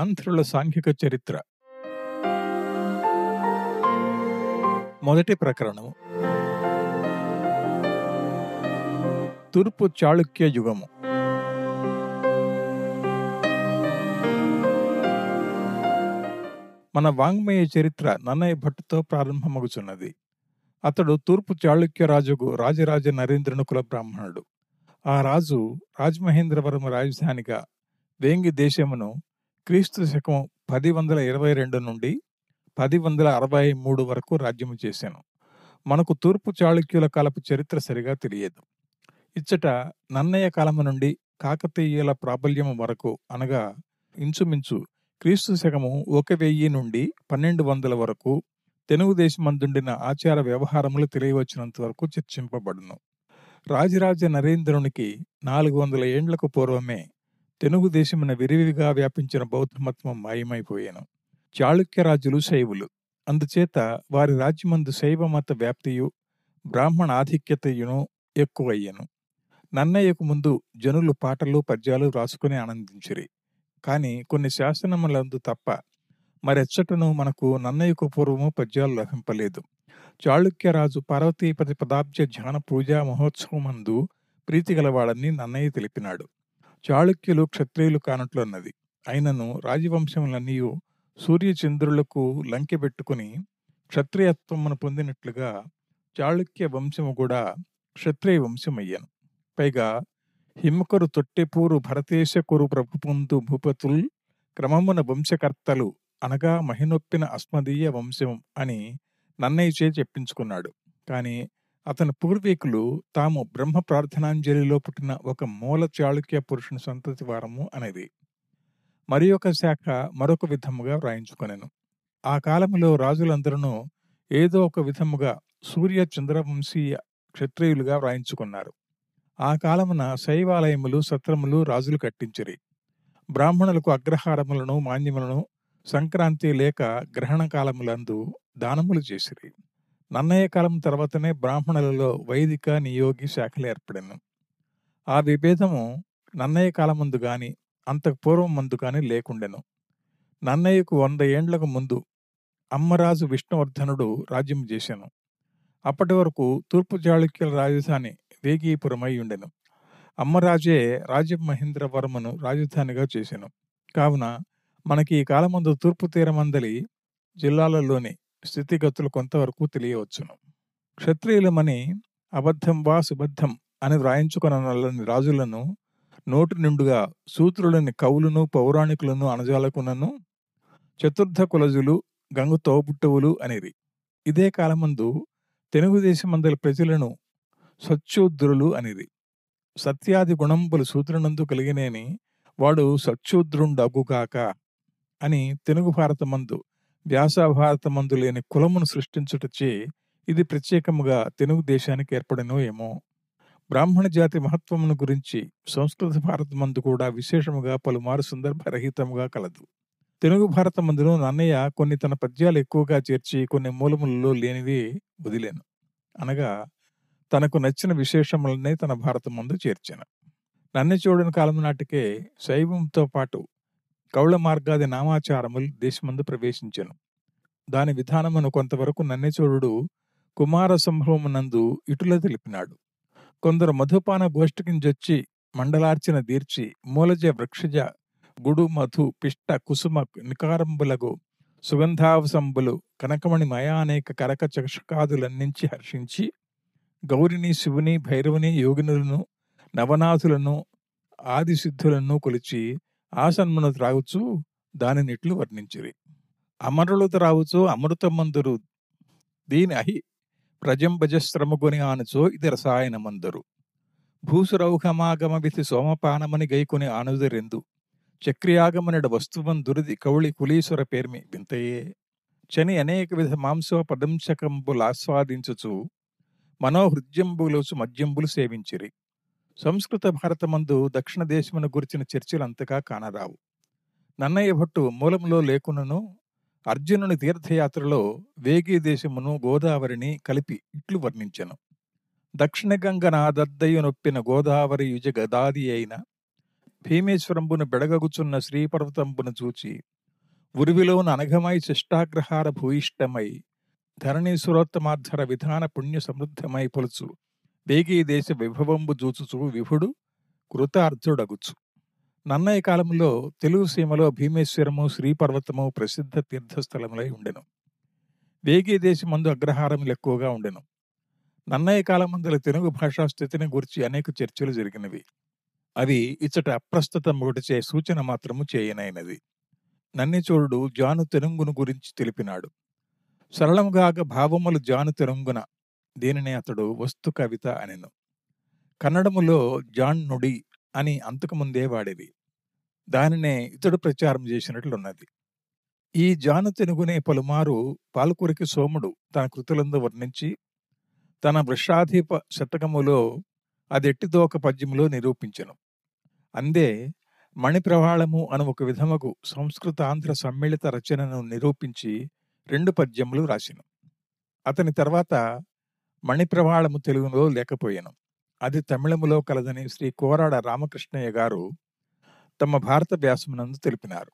ఆంధ్రుల సాంఘిక చరిత్ర మొదటి ప్రకరణం తూర్పు చాళుక్య యుగము. మన వాంగ్మయ చరిత్ర నన్నయ భట్టుతో ప్రారంభమగుచున్నది. అతడు తూర్పు చాళుక్య రాజుకు రాజరాజ నరేంద్రుని కుల బ్రాహ్మణుడు. ఆ రాజు రాజమహేంద్రవరము రాజధానిగా వేంగి దేశమును క్రీస్తుశకం 1022 నుండి 1063 వరకు రాజ్యము చేశాను. మనకు తూర్పు చాళుక్యుల కాలపు చరిత్ర సరిగా తెలియదు. ఇచ్చట నన్నయ కాలము నుండి కాకతీయుల ప్రాబల్యము వరకు అనగా ఇంచుమించు క్రీస్తుశకము 1000 నుండి 1200 వరకు తెలుగుదేశమందుండిన ఆచార వ్యవహారములు తెలియవచ్చినంత వరకు చర్చింపబడును. రాజరాజ నరేంద్రునికి 400 ఏండ్లకు పూర్వమే తెలుగుదేశమున విరివిగా వ్యాపించిన బౌద్ధమతం మాయమైపోయాను. చాళుక్యరాజులు శైవులు, అందుచేత వారి రాజ్యమందు శైవమత వ్యాప్తియు బ్రాహ్మణ ఆధిక్యతయును ఎక్కువయ్యను. నన్నయ్యకు ముందు జనులు పాటలు పద్యాలు రాసుకుని ఆనందించిరి. కాని కొన్ని శాసనములందు తప్ప మరెచ్చటను మనకు నన్నయ్యకు పూర్వము పద్యాలు లభింపలేదు. చాళుక్యరాజు పార్వతీపతి పదాబ్జ ధ్యాన పూజా మహోత్సవమందు ప్రీతిగలవాడని నన్నయ్య తెలిపినాడు. చాళుక్యులు క్షత్రియులు కానట్లున్నది. అయినను రాజవంశములన్నీ సూర్యచంద్రులకు లంకె పెట్టుకుని క్షత్రియత్వమును పొందినట్లుగా చాళుక్య వంశము కూడా క్షత్రియ వంశమయ్యాను. పైగా హిమకరు తొట్టెపూరు భరతేశకురు ప్రభుపొందు భూపతుల్ క్రమమున వంశకర్తలు అనగా మహినొప్పిన అస్మదీయ వంశం అని నన్నయ్యచే చెప్పించుకున్నాడు. కాని అతని పూర్వీకులు తాము బ్రహ్మ ప్రార్థనాంజలిలో పుట్టిన ఒక మూల చాళుక్య పురుషుని సంతతి వారము అనేది. మరి ఒక శాఖ మరొక విధముగా వ్రాయించుకొనెను. ఆ కాలంలో రాజులందరూ ఏదో ఒక విధముగా సూర్య చంద్రవంశీయ క్షత్రియులుగా వ్రాయించుకున్నారు. ఆ కాలమున శైవాలయములు సత్రములు రాజులు కట్టించిరి. బ్రాహ్మణులకు అగ్రహారములను మాన్యములను సంక్రాంతి లేక గ్రహణ కాలములందు దానములు చేసిరి. నన్నయ్య కాలం తర్వాతనే బ్రాహ్మణులలో వైదిక నియోగి శాఖలు ఏర్పడెను. ఆ విభేదము నన్నయ్య కాలమందు గాని అంతకు పూర్వం ముందు కానీ లేకుండెను. నన్నయ్యకు 100 ఏండ్లకు ముందు అమ్మరాజు విష్ణువర్ధనుడు రాజ్యం చేశాను. అప్పటి వరకు తూర్పు చాళుక్యుల రాజధాని వేగీపురమై ఉండెను. అమ్మరాజే రాజమహేంద్రవరమును రాజధానిగా చేశాను. కావున మనకి ఈ కాలమందు తూర్పు తీరమందలి జిల్లాలలోని స్థితిగతులు కొంతవరకు తెలియవచ్చును. క్షత్రియులమని అబద్ధం వా సుబద్ధం అని వ్రాయించుకొనలని రాజులను నోటి నిండుగా సూత్రులని కవులను పౌరాణికులను అణజాలకునను చతుర్థ కులజులు గంగు తోబుట్టువులు అనిరి. ఇదే కాలమందు తెలుగుదేశమందలి ప్రజలను సత్యూద్రులు అనిరి. సత్యాది గుణంబులు సూత్రునందు కలిగినేని వాడు సత్యూద్రుండగుగాక అని తెలుగు భారతమందు వ్యాసభారతమందు లేని కులమును సృష్టించుటచే ఇది ప్రత్యేకముగా తెలుగుదేశానికి ఏర్పడనో ఏమో. బ్రాహ్మణ జాతి మహత్వమును గురించి సంస్కృత భారతమందు కూడా విశేషముగా పలుమారు సందర్భరహితముగా కలదు. తెలుగు భారతమందును నన్నయ్య కొన్ని తన పద్యాలు ఎక్కువగా చేర్చి కొన్ని మూలములలో లేనివి వదిలేను. అనగా తనకు నచ్చిన విశేషములనే తన భారతమందు చేర్చాను. నన్నయ్య చూడని కాలం నాటికే శైవంతో పాటు కౌళ మార్గాది నామాచారములు దేశమందు ప్రవేశించెను. దాని విధానమును కొంతవరకు నన్నయ్య చూడు కుమార సంభవమునందు ఇటులో తెలిపినాడు. కొందరు మధుపాన గోష్ఠికించొచ్చి మండలార్చన దీర్చి మూలజ వృక్షజ గుడు మధు పిష్ట కుసుమ నికారంబులగు సుగంధావసంబులు కనకమణి మయా అనేక కరక చక్షకాదులన్నించి హర్షించి గౌరిని శివుని భైరవుని యోగినులను నవనాథులను ఆదిసిద్ధులను కొలిచి ఆసన్మును త్రాగుచు దానినిట్లు వర్ణించిరి. అమరులు త్రాగుచు అమృతమందురు దీని అహి ప్రజంభజశ్రమగుని ఆనుచో ఇది రసాయనమందరు భూసురౌహమాగమ విధి సోమపానమని గైకుని ఆనుదరెందు చక్రియాగమనడ వస్తువందురిది కౌళి కులీసుర పేర్మి వింతయే చని అనేక విధ మాంసోపదంశకంబులాస్వాదించుచు మనోహృద్యంబులోచు మద్యంబులు సేవించిరి. సంస్కృత భారతమందు దక్షిణ దేశమును గురించిన చర్చలంతగా కానరావు. నన్నయ్య భట్టు మూలంలో లేకునను అర్జునుని తీర్థయాత్రలో వేగి దేశమును గోదావరిని కలిపి ఇట్లు వర్ణించెను. దక్షిణ గంగ నాదద్దయ్యు నొప్పిన గోదావరి యుజ గదాది అయిన భీమేశ్వరంబును బెడగగుచున్న శ్రీపర్వతంబును చూచి ఉరివిలోన అనఘమై శిష్టాగ్రహార భూయిష్టమై ధరణీశ్వరోత్తమార్థర విధాన పుణ్య సమృద్ధమై పొలుచు వేగీ దేశ విభవంబు జూచుచు విభుడు కృతార్థుడగుచు. నన్నయ్య కాలంలో తెలుగు సీమలో భీమేశ్వరము శ్రీపర్వతము ప్రసిద్ధ తీర్థస్థలములై ఉండెను. వేగీ దేశమందు అగ్రహారములు ఎక్కువగా ఉండెను. నన్నయ్య కాలమందుల తెలుగు భాషా స్థితిని గురించి అనేక చర్చలు జరిగినవి. అవి ఇచ్చట అప్రస్తుతం ఒకటిచే సూచన మాత్రము చేయనైనది. నన్నిచోడు జాను తెనుంగును గురించి తెలిపినాడు. సరళంగాక భావములు జాను తెనుంగున దీనినే అతడు వస్తు కవిత అనెను. కన్నడములో జాన్ నుడి అని అంతకుముందే వాడేది. దానినే ఇతడు ప్రచారం చేసినట్లున్నది. ఈ జాను తెనుగునే పలుమారు పాల్కురికి సోముడు తన కృతులందు వర్ణించి తన వృషాధిప శతకములో అదెట్టిదోక పద్యములో నిరూపించెను. అందే మణిప్రవాళము అను ఒక విధముకు సంస్కృతాంధ్ర సమ్మిళిత రచనను నిరూపించి 2 పద్యములు రాసెను. అతని తర్వాత మణిప్రవాళము తెలుగులో లేకపోయాను. అది తమిళములో కలదని శ్రీ కోరాడ రామకృష్ణయ్య గారు తమ భారత వ్యాసమునందు తెలిపినారు.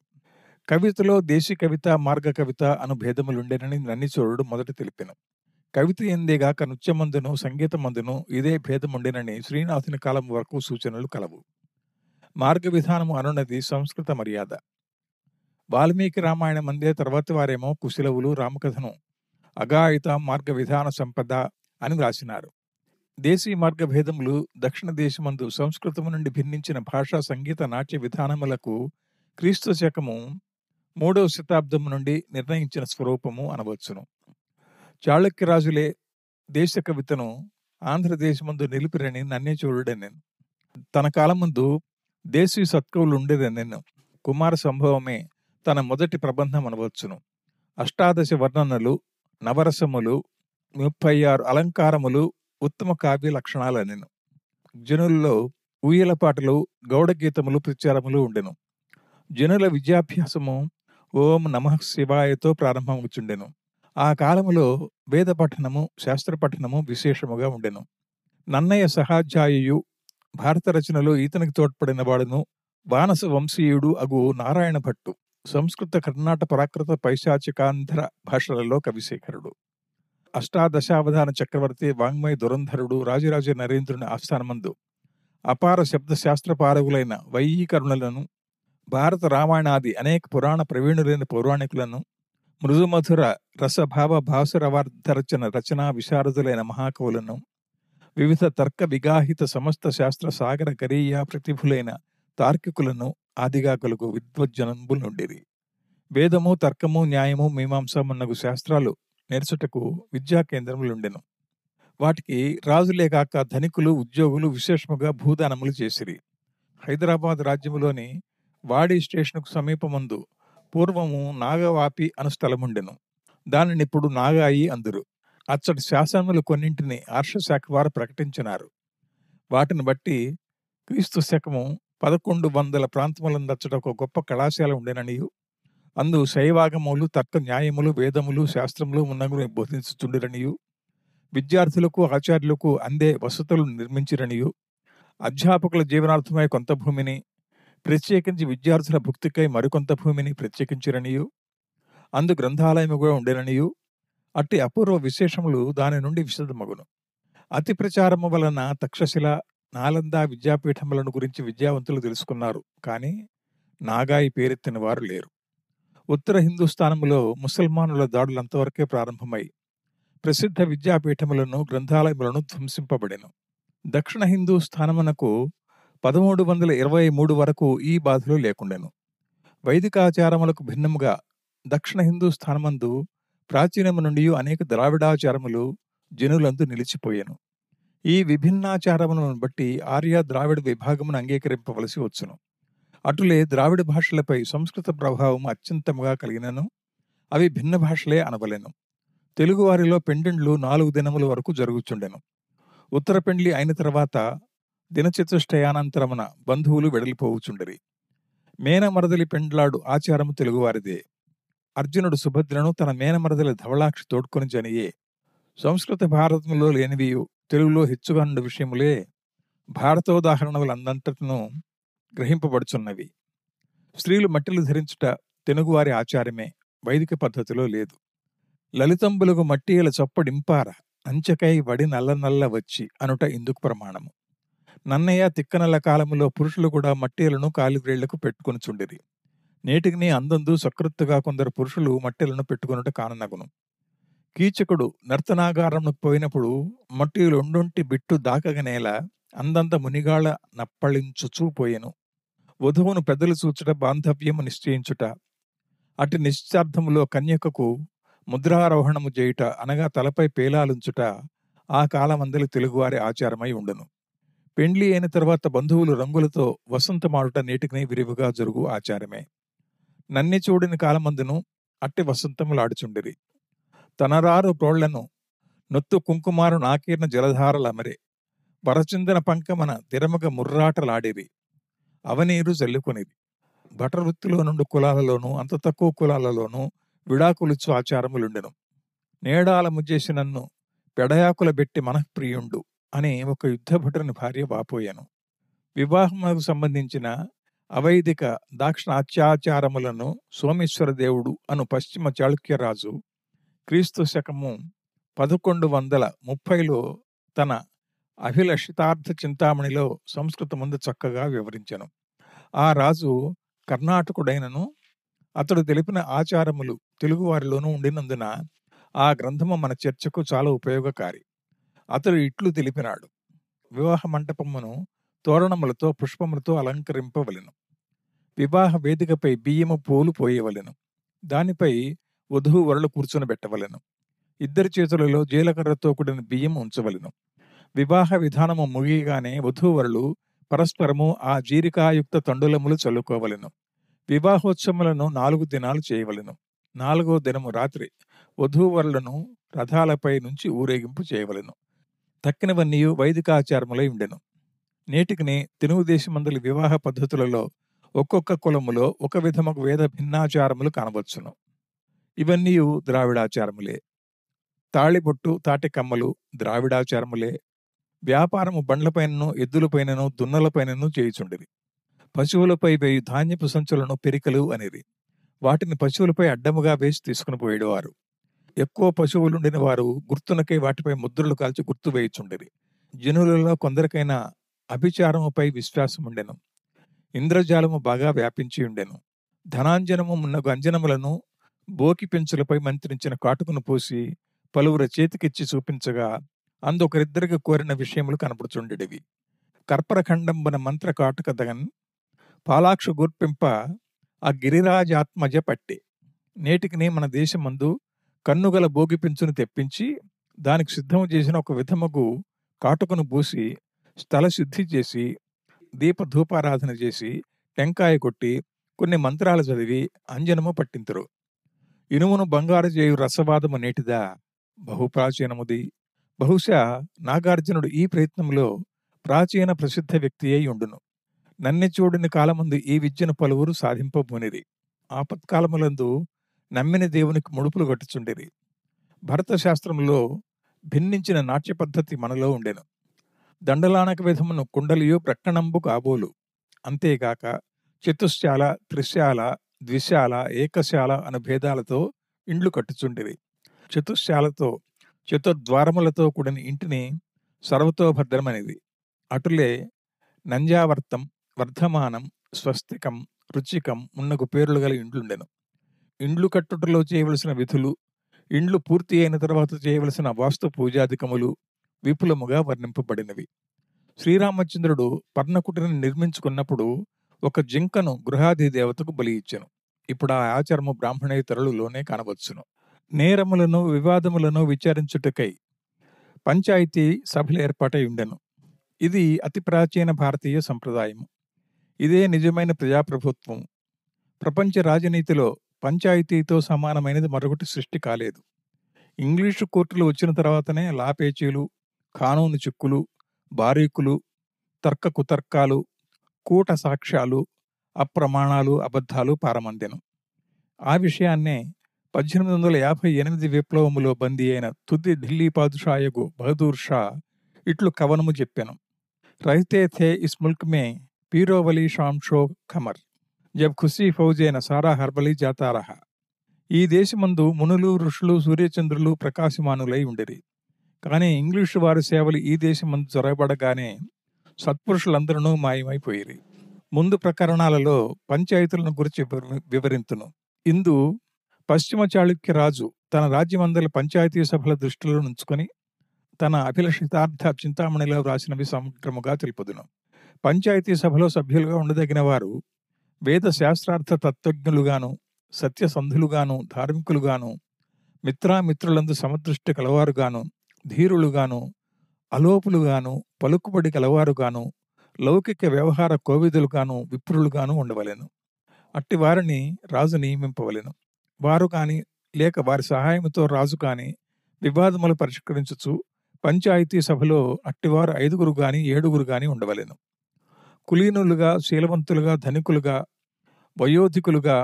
కవితలో దేశీ కవిత మార్గ కవిత అను భేదములుండెనని నన్నిచోరుడు మొదట తెలిపెను. కవిత ఎందేగాక నృత్యమందును సంగీతమందును ఇదే భేదముండెనని శ్రీనాథుని కాలం వరకు సూచనలు కలవు. మార్గ విధానము అనున్నది సంస్కృత మర్యాద. వాల్మీకి రామాయణ మందే తర్వాత వారేమో కుశలవులు రామకథను అగాయిత మార్గ విధాన సంపద అని వ్రాసినారు. దేశీ మార్గ భేదములు దక్షిణ దేశమందు సంస్కృతము నుండి భిన్నించిన భాషా సంగీత నాట్య విధానములకు క్రీస్తు శకము 3వ శతాబ్దము నుండి నిర్ణయించిన స్వరూపము అనవచ్చును. చాళుక్యరాజులే దేశ కవితను ఆంధ్రదేశమందు నిలిపిరని నన్నిచోరుడనెను. తన కాలమందు దేశీ సత్కవులు ఉండేదనెను. కుమార సంభవమే తన మొదటి ప్రబంధం అనవచ్చును. 18 వర్ణనలు, నవరసములు, 36 అలంకారములు ఉత్తమ కావ్య లక్షణాలనెను. జనులలో ఊయలపాటలు, గౌడగీతములు ప్రచారములు ఉండెను. జనుల విద్యాభ్యాసము ఓం నమః శివాయతో ప్రారంభమవుచుండెను. ఆ కాలములో వేద పఠనము, శాస్త్ర పఠనము విశేషముగా ఉండెను. నన్నయ్య సహాధ్యాయుయు భారత రచనలో ఈతనికి తోడ్పడిన వాడును వానస వంశీయుడు అగు నారాయణ భట్టు సంస్కృత కర్ణాట ప్రాకృత పైశాచికాంధ్ర భాషలలో కవిశేఖరుడు. 8వ దశావధాన చక్రవర్తి వాంగ్మయ దురంధరుడు రాజరాజ నరేంద్రుని ఆస్థానమందు అపార శబ్ద శాస్త్ర పారవులైన వైయీకరుణులను, భారత రామాయణాది అనేక పురాణ ప్రవీణులైన పౌరాణికులను, మృదుమధుర రసభావ భాసురవార్ధరచన రచనా విశారదులైన మహాకవులను, వివిధ తర్క విగాహిత సమస్త శాస్త్ర సాగర గరీయ ప్రతిభులైన తార్కికులను ఆదిగాకులకు విద్వజ్జనంబులు నుండిరి. వేదము, తర్కము, న్యాయము, మీమాంసమున్నగు శాస్త్రాలు నేర్చుటకు విద్యా కేంద్రములుండెను. వాటికి రాజులేగాక ధనికులు, ఉద్యోగులు విశేషముగా భూదానములు చేసిరి. హైదరాబాద్ రాజ్యములోని వాడి స్టేషన్కు సమీపమందు పూర్వము నాగవాపి అను స్థలముండెను. దానిని ఇప్పుడు నాగాయి అందురు. అచ్చటి శాసనములు కొన్నింటిని ఆర్షశాఖ వారు ప్రకటించినారు. వాటిని బట్టి క్రీస్తు శకము 1100 ప్రాంతములందు అచ్చట ఒక గొప్ప కళాశాల ఉండెననియు, అందు శైవాగములు, తర్క న్యాయములు, వేదములు, శాస్త్రములు మున్నగుని బోధించుచుండిరనియు, విద్యార్థులకు ఆచార్యులకు అందే వసతులు నిర్మించిరనియు, అధ్యాపకుల జీవనార్థమై కొంత భూమిని, ప్రత్యేకించి విద్యార్థుల భుక్తికై మరికొంత భూమిని ప్రత్యేకించిరనియు, అందు గ్రంథాలయము కూడా ఉండేననియు అట్టి అపూర్వ విశేషములు దాని నుండి విశదమగును. అతి ప్రచారము వలన తక్షశిల, నాలంద విద్యాపీఠములను గురించి విద్యావంతులు తెలుసుకున్నారు. కానీ నాగాయి పేరెత్తిన వారు లేరు. ఉత్తర హిందూస్థానములో ముసల్మానుల దాడులంతవరకే ప్రారంభమై ప్రసిద్ధ విద్యాపీఠములను, గ్రంథాలయములను ధ్వంసింపబడెను. దక్షిణ హిందూస్థానమునకు 1323 వరకు ఈ బాధలు లేకుండెను. వైదికాచారములకు భిన్నముగా దక్షిణ హిందూస్థానమందు ప్రాచీనము నుండి అనేక ద్రావిడాచారములు జనులందు నిలిచిపోయాను. ఈ విభిన్నాచారములను బట్టి ఆర్య ద్రావిడ విభాగమును అంగీకరింపవలసి వచ్చును. అటులే ద్రావిడ భాషలపై సంస్కృత ప్రభావం అత్యంతముగా కలిగినను అవి భిన్న భాషలే అనవలేను. తెలుగువారిలో పెండిండ్లు 4 దినముల వరకు జరుగుచుండెను. ఉత్తర పెండ్లి అయిన తర్వాత దినచతుష్టయానంతరమున బంధువులు వెడలిపోవుచుండరి. మేనమరదలి పెండ్లాడు ఆచారము తెలుగువారిదే. అర్జునుడు సుభద్రను తన మేనమరదలి ధవళాక్షి తోడ్కొని జనియే. సంస్కృత భారతములో లేనివియు తెలుగులో హెచ్చుగా ఉన్న విషయములే భారతోదాహరణములందంతటను గ్రహింపబడుచున్నవి. స్త్రీలు మట్టెలు ధరించుట తెలుగువారి ఆచారమే, వైదిక పద్ధతిలో లేదు. లలితంబులకు మట్టిల చొప్పడింపార అంచెకై వడి నల్ల నల్ల వచ్చి అనుట ఇందుకు ప్రమాణము. నన్నయ్య తిక్కనల్ల కాలములో పురుషులు కూడా మట్టెలను కాలుగ్రేళ్లకు పెట్టుకుని చుండిరి. నేటికిని అందందు సకృత్తుగా కొందరు పురుషులు మట్టెలను పెట్టుకునుట కాననగును. కీచకుడు నర్తనాగారంను పోయినప్పుడు మట్టిలుండొంటి బిట్టు దాకగనేల అందంత మునిగాళ నప్పళించుచూపోయెను. వధువును పెద్దలు చూచుట బాంధవ్యము నిశ్చయించుట. అటు నిశ్చార్థములో కన్యకకు ముద్రారోహణము చేయుట అనగా తలపై పేలాలుంచుట ఆ కాలమందలి తెలుగువారి ఆచారమై ఉండను. పెండ్లి అయిన తర్వాత బంధువులు రంగులతో వసంతమాడుట నేటికినే విరివిగా జరుగు ఆచారమే. నన్ని చూడిన కాలమందును అట్టి వసంతములాడుచుండిరి. తనరారు ప్రోళ్లను నొత్తు కుంకుమారు నాకీర్ణ జలధారలమరే వరచిందన పంకమన తిరమగ ముర్రాటలాడిరి. అవనీరు జల్లుకొనిది. భటవృత్తిలో నుండి కులాలలోనూ అంత తక్కువ కులాలలోనూ విడాకులిచ్చు ఆచారములుండెను. నేడాలము చేసి నన్ను పెడయాకుల బెట్టి మనఃప్రియుండు అని ఒక యుద్ధభటుని భార్య వాపోయాను. వివాహమునకు సంబంధించిన అవైదిక దాక్షిణాత్యాచారములను సోమేశ్వర దేవుడు అను పశ్చిమ చాళుక్యరాజు క్రీస్తు శకము 1130లో తన అభిలషితార్థ చింతామణిలో సంస్కృతముందు చక్కగా వివరించెను. ఆ రాజు కర్ణాటకుడైనను అతడు తెలిపిన ఆచారములు తెలుగువారిలోనూ ఉండినందున ఆ గ్రంథము మన చర్చకు చాలా ఉపయోగకారి. అతడు ఇట్లు తెలిపినాడు: వివాహ మంటపమును తోరణములతో పుష్పములతో అలంకరింపవలెను. వివాహ వేదికపై బియ్యము పూలు పోయవలెను. దానిపై వధువు వరలు కూర్చునబెట్టవలెను. ఇద్దరి చేతులలో జీలకర్రతో కూడిన బియ్యం ఉంచవలెను. వివాహ విధానము ముగియగానే వధూవరులు పరస్పరము ఆ జీరికాయుక్త తండులములు చల్లుకోవలెను. వివాహోత్సవములను 4 దినాలు చేయవలెను. 4వ దినము రాత్రి వధూవరులను రథాలపై నుంచి ఊరేగింపు చేయవలెను. తక్కినవన్నీ వైదికాచారములై ఉండెను. నేటికిని తెలుగుదేశమందలి వివాహ పద్ధతులలో ఒక్కొక్క కులములో ఒక విధముకు వేద భిన్నాచారములు కానవచ్చును. ఇవన్నీ ద్రావిడాచారములే. తాళిబొట్టు తాటికమ్మలు ద్రావిడాచారములే. వ్యాపారము బండ్లపైనను ఎద్దులపైనను దున్నలపైనను చేయుచుండిది. పశువులపై వేయు ధాన్యపు సంచులను పెరికలు అనేది. వాటిని పశువులపై అడ్డముగా వేసి తీసుకుని పోయేవారు. ఎక్కువ పశువులుండిన వారు గుర్తునకై వాటిపై ముద్రలు కాల్చి గుర్తు వేయుచుండేది. జనులలో కొందరికైనా అభిచారముపై విశ్వాసం ఉండెను. ఇంద్రజాలము బాగా వ్యాపించి ఉండెను. ధనాంజనము ఉన్న గంజనములను బోకి పెంచులపై మంత్రించిన కాటుకును పోసి పలువురు చేతికిచ్చి చూపించగా అందొకరిద్దరికి కోరిన విషయములు కనపడుచుండేవి. కర్పరఖండంబన మంత్ర కాటుక దగన్ పాలాక్ష గుర్పింప ఆ గిరిరాజాత్మజ పట్టే. నేటికినే మన దేశమందు కన్నుగల భోగిపించును తెప్పించి దానికి సిద్ధము చేసిన ఒక విధముకు కాటుకను పూసి స్థలశుద్ధి చేసి దీపధూపారాధన చేసి టెంకాయ కొట్టి కొన్ని మంత్రాలు చదివి అంజనము పట్టింతురు. ఇనుమును బంగారు చేయు రసవాదము నేటిదా? బహుప్రాచీనముది. బహుశా నాగార్జునుడు ఈ ప్రయత్నంలో ప్రాచీన ప్రసిద్ధ వ్యక్తి అయి ఉండును. నన్ని చూడిన కాలమందు ఈ విద్యను పలువురు సాధింపబోనిది. ఆపత్కాలములందు నమ్మిన దేవునికి ముడుపులు కట్టుచుండేది. భరతశాస్త్రంలో భిన్నించిన నాట్య పద్ధతి మనలో ఉండెను. దండలానక విధమును కుండలియు ప్రక్కణంబు కాబోలు. అంతేగాక చతుశ్శాల త్రిశాల ద్విశాల ఏకశాల అను భేదాలతో ఇండ్లు కట్టుచుండేది. చతుశ్శాలతో చతుర్ద్వారములతో కూడిన ఇంటిని సర్వతోభద్రమనేది. అటులే నంజావర్తం వర్ధమానం స్వస్తికం రుచికం ఉన్నగు పేర్లు గల ఇండ్లుండెను. ఇండ్లు కట్టుటలో చేయవలసిన విధులు, ఇండ్లు పూర్తి అయిన తర్వాత చేయవలసిన వాస్తు పూజాధికములు విపులముగా వర్ణింపబడినవి. శ్రీరామచంద్రుడు పర్ణకుటిని నిర్మించుకున్నప్పుడు ఒక జింకను గృహాది దేవతకు బలి ఇచ్చెను. ఇప్పుడు ఆ ఆచారము బ్రాహ్మణేతరులలోనే కానవచ్చును. నేరములను వివాదములను విచారించుటకై పంచాయతీ సభలు ఏర్పాటై ఉండెను. ఇది అతి ప్రాచీన భారతీయ సంప్రదాయము. ఇదే నిజమైన ప్రజాప్రభుత్వం. ప్రపంచ రాజనీతిలో పంచాయతీతో సమానమైనది మరొకటి సృష్టి కాలేదు. ఇంగ్లీషు కోర్టులు వచ్చిన తర్వాతనే లాపేచీలు, కానూను చిక్కులు, బారీకులు, తర్క కుతర్కాలు, కూట సాక్ష్యాలు, అప్రమాణాలు, అబద్ధాలు పారమందెను. ఆ విషయాన్నే 1858 విప్లవములో బందీ అయిన తుది ఢిల్లీ పాదుషాయగు బహదూర్ షా ఇట్లు కవనము చెప్పాను: రహితే థే ఇస్ ముల్క్ మే पीरो वली शामशो खमर। जब खुशी फौजे नसारा हरबली जाता रहा। ఈ దేశమందు మునులు ఋషులు సూర్యచంద్రులు ప్రకాశమానులై ఉండిరి. కానీ ఇంగ్లీషు వారి సేవలు ఈ దేశమందు జరగబడగానే సత్పురుషులందరూ మాయమైపోయిరి. ముందు ప్రకరణాలలో పంచాయతీలను గురించి వివరింతును. ఇందు పశ్చిమ చాళుక్య రాజు తన రాజ్యమందల పంచాయతీ సభల దృష్టిలో నుంచుకొని తన అభిలషితార్థ చింతామణిలో వ్రాసినవి సమగ్రముగా తెలుపుదును. పంచాయతీ సభలో సభ్యులుగా ఉండదగిన వారు వేద శాస్త్రార్థ తత్వజ్ఞులుగాను సత్యసంధులుగాను ధార్మికులుగాను మిత్రామిత్రులందు సమదృష్టి కలవారుగాను ధీరులుగాను అలోపులుగాను పలుకుబడి కలవారుగాను లౌకిక వ్యవహార కోవిదులుగాను విప్రులుగాను ఉండవలెను. అట్టి వారిని రాజు నియమింపవలెను. వారు కాని లేక వారి సహాయంతో రాజు కాని వివాదములు పరిష్కరించుచు పంచాయతీ సభలో అట్టివారు 5 గాని 7 గాని ఉండవలెను. కులీనులుగా శీలవంతులుగా ధనికులుగా వయోధికులుగా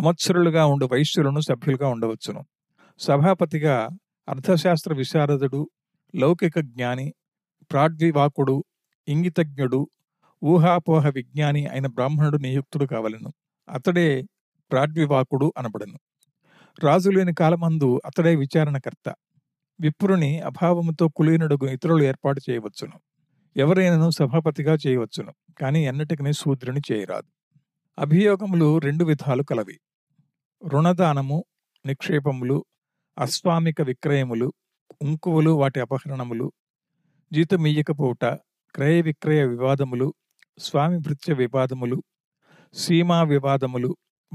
అమత్సరులుగా ఉండు వైశ్యులను సభ్యులుగా ఉండవచ్చును. సభాపతిగా అర్థశాస్త్ర విశారదుడు లౌకిక జ్ఞాని ప్రాడ్వివాకుడు ఇంగితజ్ఞుడు ఊహాపోహ విజ్ఞాని అయిన బ్రాహ్మణుడు నియుక్తుడు కావలను. అతడే ప్రాడ్వివాకుడు అనబడను. రాజు లేని కాలమందు అతడే విచారణకర్త. విప్రుని అభావముతో కులీనుడుగు ఇతరులు ఏర్పాటు చేయవచ్చును. ఎవరైనను సభాపతిగా చేయవచ్చును. కానీ ఎన్నటికీ శూద్రుని చేయరాదు. అభియోగములు 2 విధాలు కలవి. రుణదానము, నిక్షేపములు, అస్వామిక విక్రయములు, ఉంకువులు వాటి అపహరణములు, జీతమియ్యకపోవుట, క్రయ విక్రయ వివాదములు, స్వామి భృత్య వివాదములు, సీమా వివాదములు,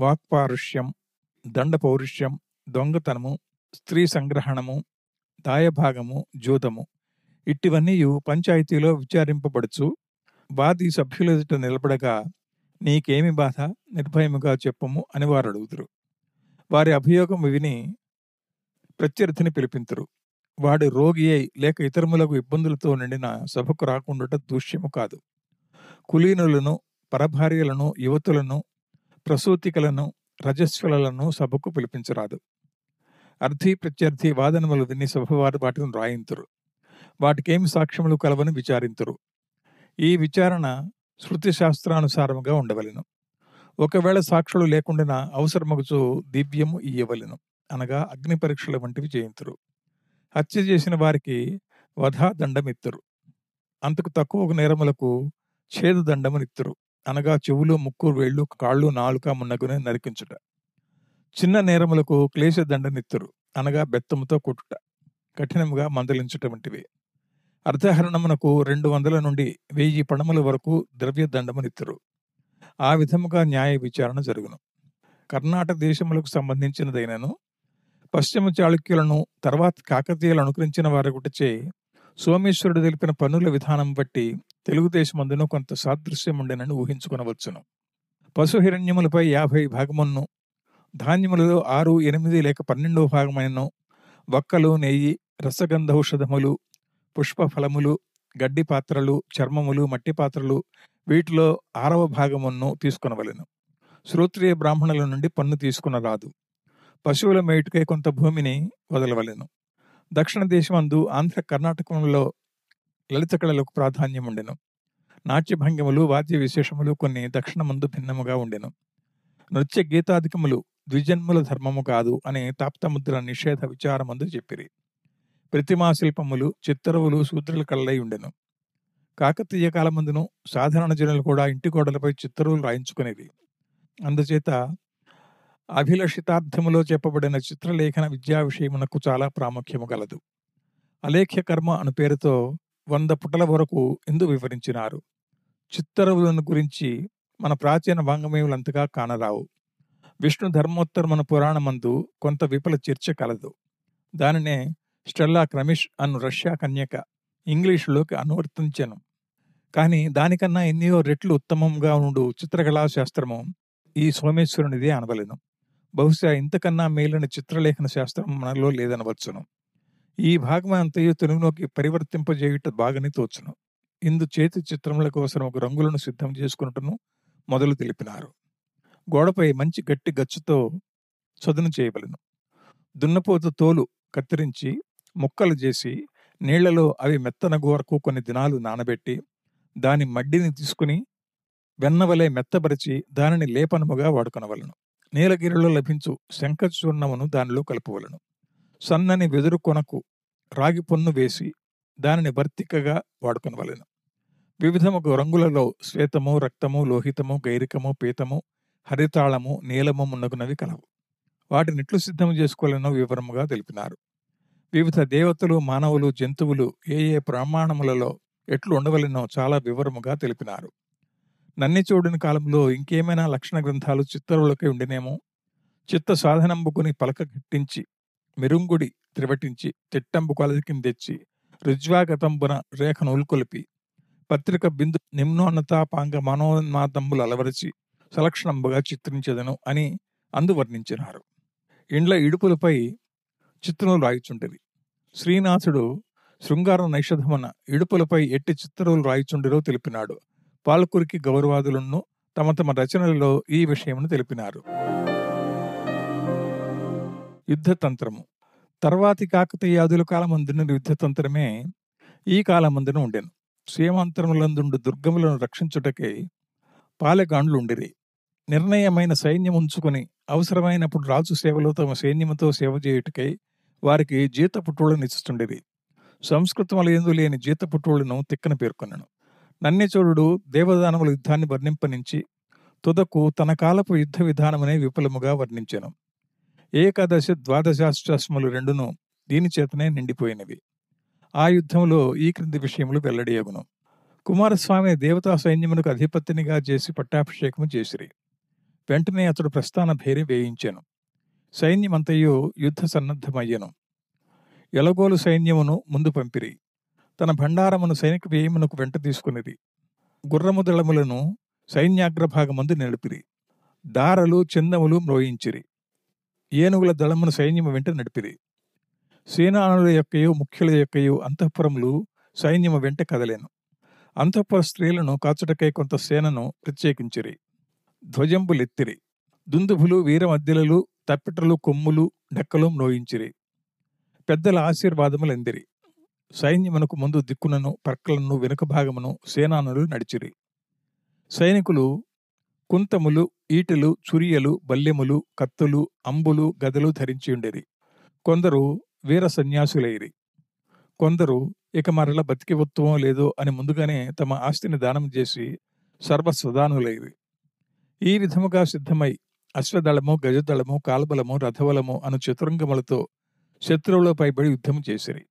వాక్పారుష్యం, దండపౌరుష్యం, దొంగతనము, స్త్రీ సంగ్రహణము, దాయభాగము, జూదము ఇట్టివన్నీ పంచాయతీలో విచారింపబడుచు వాది సభ్యుల ఎదుట నిలబడగా నీకేమి బాధ, నిర్భయముగా చెప్పము అని వారు అడుగుతురు. వారి అభియోగము విని ప్రత్యర్థిని పిలిపింతురు. వాడు రోగి అయి లేక ఇతరములకు ఇబ్బందులతో నిండిన సభకు రాకుండుట దూష్యము కాదు. కులీనులను, పరభార్యలను, యువతులను, ప్రసూతికలను, రజస్వలను సభకు పిలిపించరాదు. అర్థి ప్రత్యర్థి వాదనములు విని సభవారు వాటిని రాయింతురు. వాటికేమి సాక్ష్యములు కలవని విచారింతురు. ఈ విచారణ శృతి శాస్త్రానుసారముగా ఉండవలెను. ఒకవేళ సాక్షులు లేకుండా అవసరమగుచు దివ్యము ఇయ్యవలెను. అనగా అగ్ని పరీక్షల వంటివి చేయింతురు. హత్య చేసిన వారికి వధాదండమిత్తురు. అంతకు తక్కువ నేరములకు ఛేదదండమునిత్తురు. అనగా చెవులు, ముక్కు, వేళ్ళు, కాళ్ళు, నాలుక మున్నగునే నరికించుట. చిన్న నేరములకు క్లేశదండనిత్తురు. అనగా బెత్తముతో కొట్టుట, కఠినముగా మందలించుట వంటివి. అర్థహరణమునకు 200 నుండి 1000 పణముల వరకు ద్రవ్యదండమునిత్తురు. ఆ విధముగా న్యాయ విచారణ జరుగును. కర్ణాటక దేశములకు సంబంధించినదైనను పశ్చిమ చాళుక్యులను తర్వాత కాకతీయులను అనుకరించిన వారి గుటచే సోమేశ్వరుడు తెలిపిన పన్నుల విధానం బట్టి తెలుగుదేశమందును కొంత సాదృశ్యం ఉండేనని ఊహించుకొనవచ్చును. పశుహిరణ్యములపై 50 భాగమును, ధాన్యములలో 6, 8 లేక 12వ భాగమైనను, వక్కలు, నెయ్యి, రసగంధౌషధములు, పుష్పఫలములు, గడ్డి పాత్రలు, చర్మములు, మట్టి పాత్రలు వీటిలో 6వ భాగమును తీసుకొనవలెను. శ్రోత్రియ బ్రాహ్మణుల నుండి పన్ను తీసుకునరాదు. పశువుల మేటుకై కొంత భూమిని వదలవలెను. దక్షిణ దేశమందు ఆంధ్ర కర్ణాటకంలో లలిత కళలకు ప్రాధాన్యం ఉండెను. నాట్యభంగిములు, వాద్య విశేషములు కొన్ని దక్షిణమందు భిన్నముగా ఉండెను. నృత్య గీతాధికములు ద్విజన్ముల ధర్మము కాదు అని తాప్తముద్ర నిషేధ విచారమందు చెప్పిరి. ప్రతిమా శిల్పములు, చిత్తరువులు శూద్రుల కళ్ళై ఉండెను. కాకతీయ కాలమందును సాధారణ జనులు కూడా ఇంటి గోడలపై చిత్తరువులు రాయించుకునేవి. అందుచేత అభిలషితార్థములో చెప్పబడిన చిత్రలేఖన విద్యా విషయమునకు చాలా ప్రాముఖ్యము కలదు. అలేఖ్య కర్మ అను పేరుతో 100 పుటల వరకు ఇందు వివరించినారు. చిత్తరువులను గురించి మన ప్రాచీన వాంగమేవులంతగా కానరావు. విష్ణు ధర్మోత్తరమన పురాణమందు కొంత విపుల చర్చ కలదు. దానినే స్టెల్లా క్రమిష్ అను రష్యా కన్యక ఇంగ్లీషులోకి అనువర్తించెను. కానీ దానికన్నా ఎన్నో రెట్లు ఉత్తమంగా ఉండు చిత్రకళా శాస్త్రము ఈ సోమేశ్వరునిదే అనవలెను. బహుశా ఇంతకన్నా మేలని చిత్రలేఖన శాస్త్రం మనలో లేదనవచ్చును. ఈ భాగమంతయు తెలుగులోకి పరివర్తింపజేయుట బాగని తోచును. ఇందు చేతి చిత్రముల కోసం ఒక రంగులను సిద్ధం చేసుకున్నట్టును మొదలు తెలిపినారు. గోడపై మంచి గట్టి గచ్చుతో చదును చేయవలను. దున్నపోత తోలు కత్తిరించి ముక్కలు చేసి నీళ్లలో అవి మెత్తనగు వరకు కొన్ని దినాలు నానబెట్టి దాని మడ్డిని తీసుకుని వెన్నవలే మెత్తపరిచి దానిని లేపనముగా వాడుకొనవలను. నీలగిరిలో లభించు శంఖచూర్ణమును దానిలో కలుపువలను. సన్నని వెదురు కొనకు రాగి పొన్ను వేసి దానిని వర్తికగా వాడుకొనవలను. వివిధముకు రంగులలో శ్వేతము, రక్తము, లోహితము, గైరికము, పీతము, హరితాళము, నీలము మున్నగునవి కలవు. వాటినిట్లు సిద్ధము చేసుకోవాలనో వివరముగా తెలిపినారు. వివిధ దేవతలు, మానవులు, జంతువులు ఏ ఏ ప్రమాణములలో ఎట్లు ఉండవలనో చాలా వివరముగా తెలిపినారు. నన్ని చూడని కాలంలో ఇంకేమైనా లక్షణ గ్రంథాలు చిత్తరులకై ఉండినేమో. చిత్త సాధనంబుకుని పలక గిట్టించి మెరుంగుడి త్రివటించి తిట్టంబు కొలదికిని తెచ్చి రుజ్వాగతంబున రేఖ నూల్కొలిపి పత్రిక బిందు నిమ్నోన్నతాపాంగ మనోన్మాతంబులు అలవరచి సలక్షణంబుగా చిత్రించదను అని అందువర్ణించినారు. ఇండ్ల ఇడుపులపై చిత్రములు రాయిచుండిరి. శ్రీనాథుడు శృంగార నైషధమన ఇడుపులపై ఎట్టి చిత్రములు రాయిచుండిరో తెలిపినాడు. పాల్కురికి గౌరవాదులను తమ తమ రచనలలో ఈ విషయమును తెలిపినారు. యుద్ధతంత్రము తర్వాతి కాకతీయాదుల కాలమందున యుద్ధతంత్రమే ఈ కాలమందున ఉండెను. సీమాంతరములందుండు దుర్గములను రక్షించుటకై పాలెగాండ్లుండిరి. నిర్ణయమైన సైన్యముంచుకుని అవసరమైనప్పుడు రాజు సేవలో తమ సైన్యముతో సేవ చేయుటకై వారికి జీతపుట్టుళ్ళనిచ్చుచుండిరి. సంస్కృతములందు లేని జీతపుట్టుళ్ళను తిక్కన పేర్కొనను. నన్నిచోడు దేవదానముల యుద్ధాన్ని వర్ణింపనించి తుదకు తన కాలపు యుద్ధ విధానమునే విపులముగా వర్ణించెను. ఏకాదశ ద్వాదశాశ్వాసములు రెండును దీనిచేతనే నిండిపోయినవి. ఆ యుద్ధంలో ఈ క్రింది విషయములు వెల్లడియగును. కుమారస్వామి దేవతా సైన్యమునకు అధిపతినిగా చేసి పట్టాభిషేకము చేసిరి. వెంటనే అతడు ప్రస్థాన భేరి వేయించెను. సైన్యమంతయు యుద్ధ సన్నద్ధమయ్యను. ఎలగోలు సైన్యమును ముందు పంపిరి. తన భండారమును సైనిక వ్యయమునకు వెంట తీసుకునిది. గుర్రముదళములను సైన్యాగ్రభాగమందు నిలిపిరి. దారలు చందములు మ్రోయించిరి. ఏనుగుల దళమును సైన్యము వెంట నడిపిరి. సేనానుల యొక్కయు ముఖ్యుల యొక్కయు అంతఃపురములు సైన్యము వెంట కదలేను. అంతఃపుర స్త్రీలను కాచుటకై కొంత సేనను ప్రత్యేకించిరి. ధ్వజంబులెత్తిరి. దుందుభులు, వీరమద్దిలలు, తప్పిటలు, కొమ్ములు, డెక్కలు మ్రోయించిరి. పెద్దల ఆశీర్వాదములెందిరి. సైన్యమునకు ముందు దిక్కునను పర్కలను వెనుక భాగమును సేనానులు నడిచిరి. సైనికులు కుంతములు, ఈటెలు, చురియలు, బల్లెములు, కత్తులు, అంబులు, గదలు ధరించియుండిరి. కొందరు వీర సన్యాసులైరి. కొందరు ఇక మరల బతికి ఉత్వం లేదో అని ముందుగానే తమ ఆస్తిని దానం చేసి సర్వస్వదానులైరి. ఈ విధముగా సిద్ధమై అశ్వదళము, గజదళము, కాల్బలము, రథబలము అను చతురంగములతో శత్రువుల పైబడి యుద్ధము చేసిరి.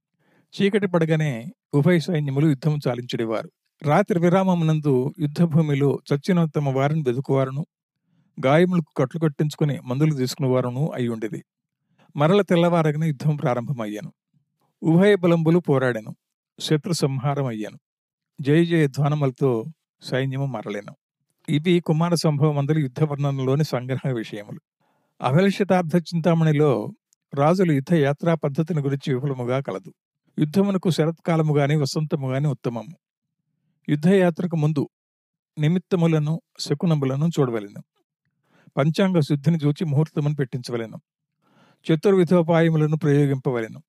చీకటి పడగానే ఉభయ సైన్యములు యుద్ధము చాలించడేవారు. రాత్రి విరామమునందు యుద్ధభూమిలో చచ్చిన తమ వారిని వెదుకువారును, గాయములకు కట్లు కట్టించుకుని మందులు తీసుకునేవారును అయ్యుండేది. మరల తెల్లవారగానే యుద్ధం ప్రారంభమయ్యాను. ఉభయ బలంబులు పోరాడాను. శత్రు సంహారం అయ్యాను. జయ జయ ధ్వానములతో సైన్యము మరలేను. ఇవి కుమార సంభవం అందరి యుద్ధ వర్ణనలోని సంగ్రహ విషయములు. అభిలషితార్థ చింతామణిలో రాజుల యుద్ధ యాత్రా పద్ధతిని గురించి విపులముగా కలదు. యుద్ధమునకు శరత్కాలము గాని వసంతము గాని ఉత్తమము. యుద్ధయాత్రకు ముందు నిమిత్తములను శకునములను చూడవలెను. పంచాంగ శుద్ధిని చూచి ముహూర్తమును పెట్టించవలెను. చతుర్విధోపాయములను ప్రయోగింపవలెను.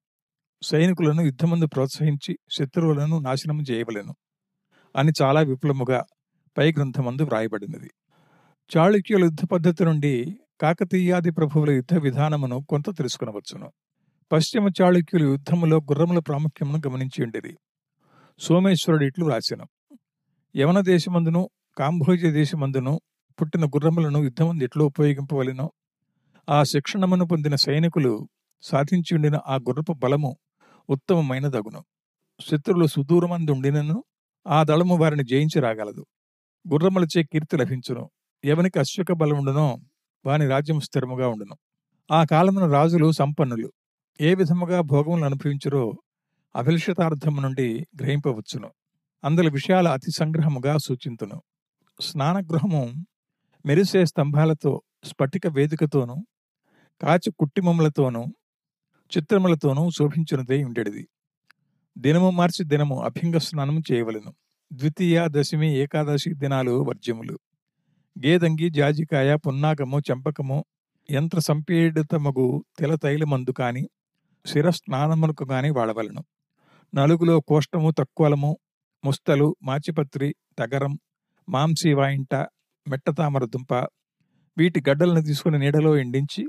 సైనికులను యుద్ధమందు ప్రోత్సహించి శత్రువులను నాశనము చేయవలెను అని చాలా విపులముగా పై గ్రంథమందు వ్రాయబడినది. చాళుక్యుల యుద్ధ పద్ధతి నుండి కాకతీయాది ప్రభువుల యుద్ధ విధానమును కొంత తెలుసుకునవచ్చును. పశ్చిమ చాళుక్యుల యుద్ధములో గుర్రముల ప్రాముఖ్యమును గమనించి ఉండేది. సోమేశ్వరుడు ఇట్లు వ్రాసెను. యవన దేశమందును కాంభోజ దేశమందును పుట్టిన గుర్రములను యుద్ధమందు ఎట్లు ఉపయోగింపవలెనో ఆ శిక్షణమును పొందిన సైనికులు సాధించి ఉండిన ఆ గుర్రపు బలము ఉత్తమమైనదగును. శత్రువులు సుదూరమందు ఉండినను ఆ దళము వారిని జయించి రాగలదు. గుర్రములచే కీర్తి లభించును. ఎవనికి అశ్విక బలం ఉండునో వాని రాజ్యం స్థిరముగా ఉండును. ఆ కాలమున రాజులు సంపన్నులు. ఏ విధముగా భోగములను అనుభవించరో అభిలషితార్థము నుండి గ్రహింపవచ్చును. అందుల విషయాల అతి సంగ్రహముగా సూచింతును. స్నానగృహము మెరిసే స్తంభాలతో, స్ఫటిక వేదికతోనూ, కాచి కుట్టిమములతోనూ, చిత్రములతోనూ శోభించున్నదై ఉండేది. దినము మార్చి దినము అభ్యంగ స్నానము చేయవలను. ద్వితీయ, దశమి, ఏకాదశి దినాలు వర్జ్యములు. గేదంగి, జాజికాయ, పున్నాకము, చంపకము, యంత్ర సంపీడితమగు తెల తైలమందు కాని శిరస్నానమునకు కాని వాడవలను. నలుగులో కోష్టము, తక్కువలము, ముస్తలు, మాచిపత్రి, తగరం, మాంసి వాయింట, మెట్ట తామర దుంప వీటి గడ్డలను తీసుకుని నీడలో ఎండించి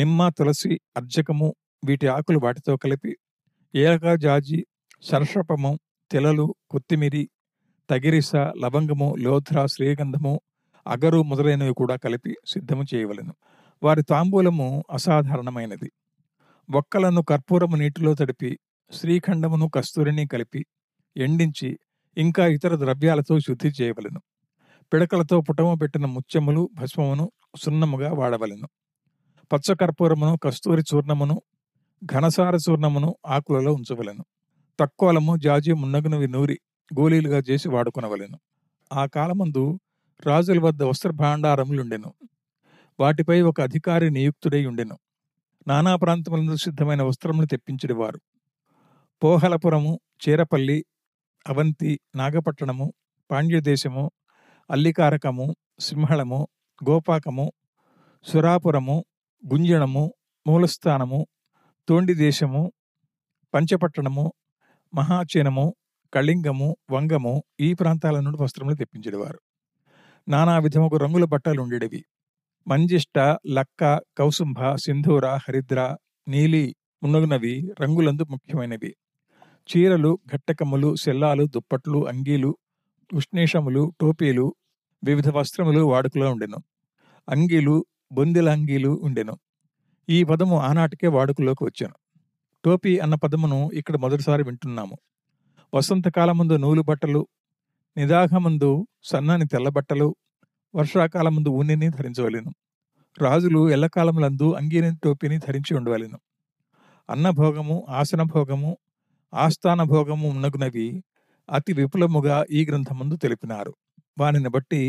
నిమ్మ, తులసి, అర్జకము వీటి ఆకులు వాటితో కలిపి ఏలక, జాజి, సరసపము, తెలలు, కొత్తిమీరి, తగిరిస, లవంగము, లోధ్ర, శ్రీగంధము, అగరు మొదలైనవి కూడా కలిపి సిద్ధము చేయవలెను. వారి తాంబూలము అసాధారణమైనది. ఒక్కలను కర్పూరము నీటిలో తడిపి శ్రీఖండమును కస్తూరిని కలిపి ఎండించి ఇంకా ఇతర ద్రవ్యాలతో శుద్ధి చేయవలెను. పిడకలతో పుటము పెట్టిన ముత్యములు భస్మమును సున్నముగా వాడవలెను. పచ్చకర్పూరమును, కస్తూరి చూర్ణమును, ఘనసార చూర్ణమును ఆకులలో ఉంచవలెను. తక్కువలము, జాజి మున్నగునవి నూరి గోళీలుగా చేసి వాడుకునవలెను. ఆ కాలమందు రాజుల వద్ద వస్త్రభాండారములుండెను. వాటిపై ఒక అధికారి నియుక్తుడై ఉండెను. నానా ప్రాంతములందు సిద్ధమైన వస్త్రములు తెప్పించడివారు. పోహలపురము, చీరపల్లి, అవంతి, నాగపట్టణము, పాండ్యదేశము, అల్లికారకము, సింహళము, గోపాకము, సురాపురము, గుంజణము, మూలస్థానము, తోండిదేశము, పంచపట్టణము, మహాచేనము, కళింగము, వంగము ఈ ప్రాంతాల నుండి వస్త్రములు తెప్పించేవారు. నానా విధముకు రంగుల బట్టలు ఉండేవి. మంజిష్ట, లక్క, కౌసుంభ, సింధూర, హరిద్ర, నీలి మున్నగునవి రంగులందు ముఖ్యమైనవి. చీరలు, ఘట్టకములు, సెల్లాలు, దుప్పట్లు, అంగీలు, ఉష్ణేషములు, టోపీలు, వివిధ వస్త్రములు వాడుకలో ఉండెను. అంగీలు, బొందెల అంగీలు ఉండెను. ఈ పదము ఆనాటికే వాడుకలోకి వచ్చాను. టోపీ అన్న పదమును ఇక్కడ మొదటిసారి వింటున్నాము. వసంతకాలముందు నూలు బట్టలు, నిదాఘమందు సన్నని తెల్లబట్టలు, వర్షాకాలముందు ఊనిని ధరించవలెను. రాజులు ఎల్లకాలములందు అంగీని, టోపీని ధరించి ఉండవలెను. అన్నభోగము, ఆసనభోగము, ఆస్థాన భోగము ఉన్నగునవి అతి విపులముగా ఈ గ్రంథమందు తెలిపినారు. వానిని బట్టి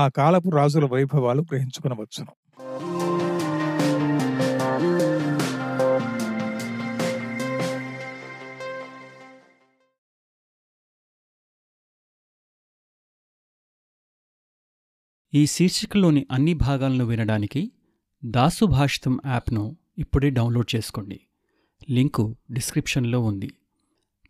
ఆ కాలపు రాజుల వైభవాలు గ్రహించుకునవచ్చును. ఈ శీర్షికలోని అన్ని భాగాలను వినడానికి దాసు భాషితం యాప్ను ఇప్పుడే డౌన్లోడ్ చేసుకోండి. లింకు డిస్క్రిప్షన్లో ఉంది.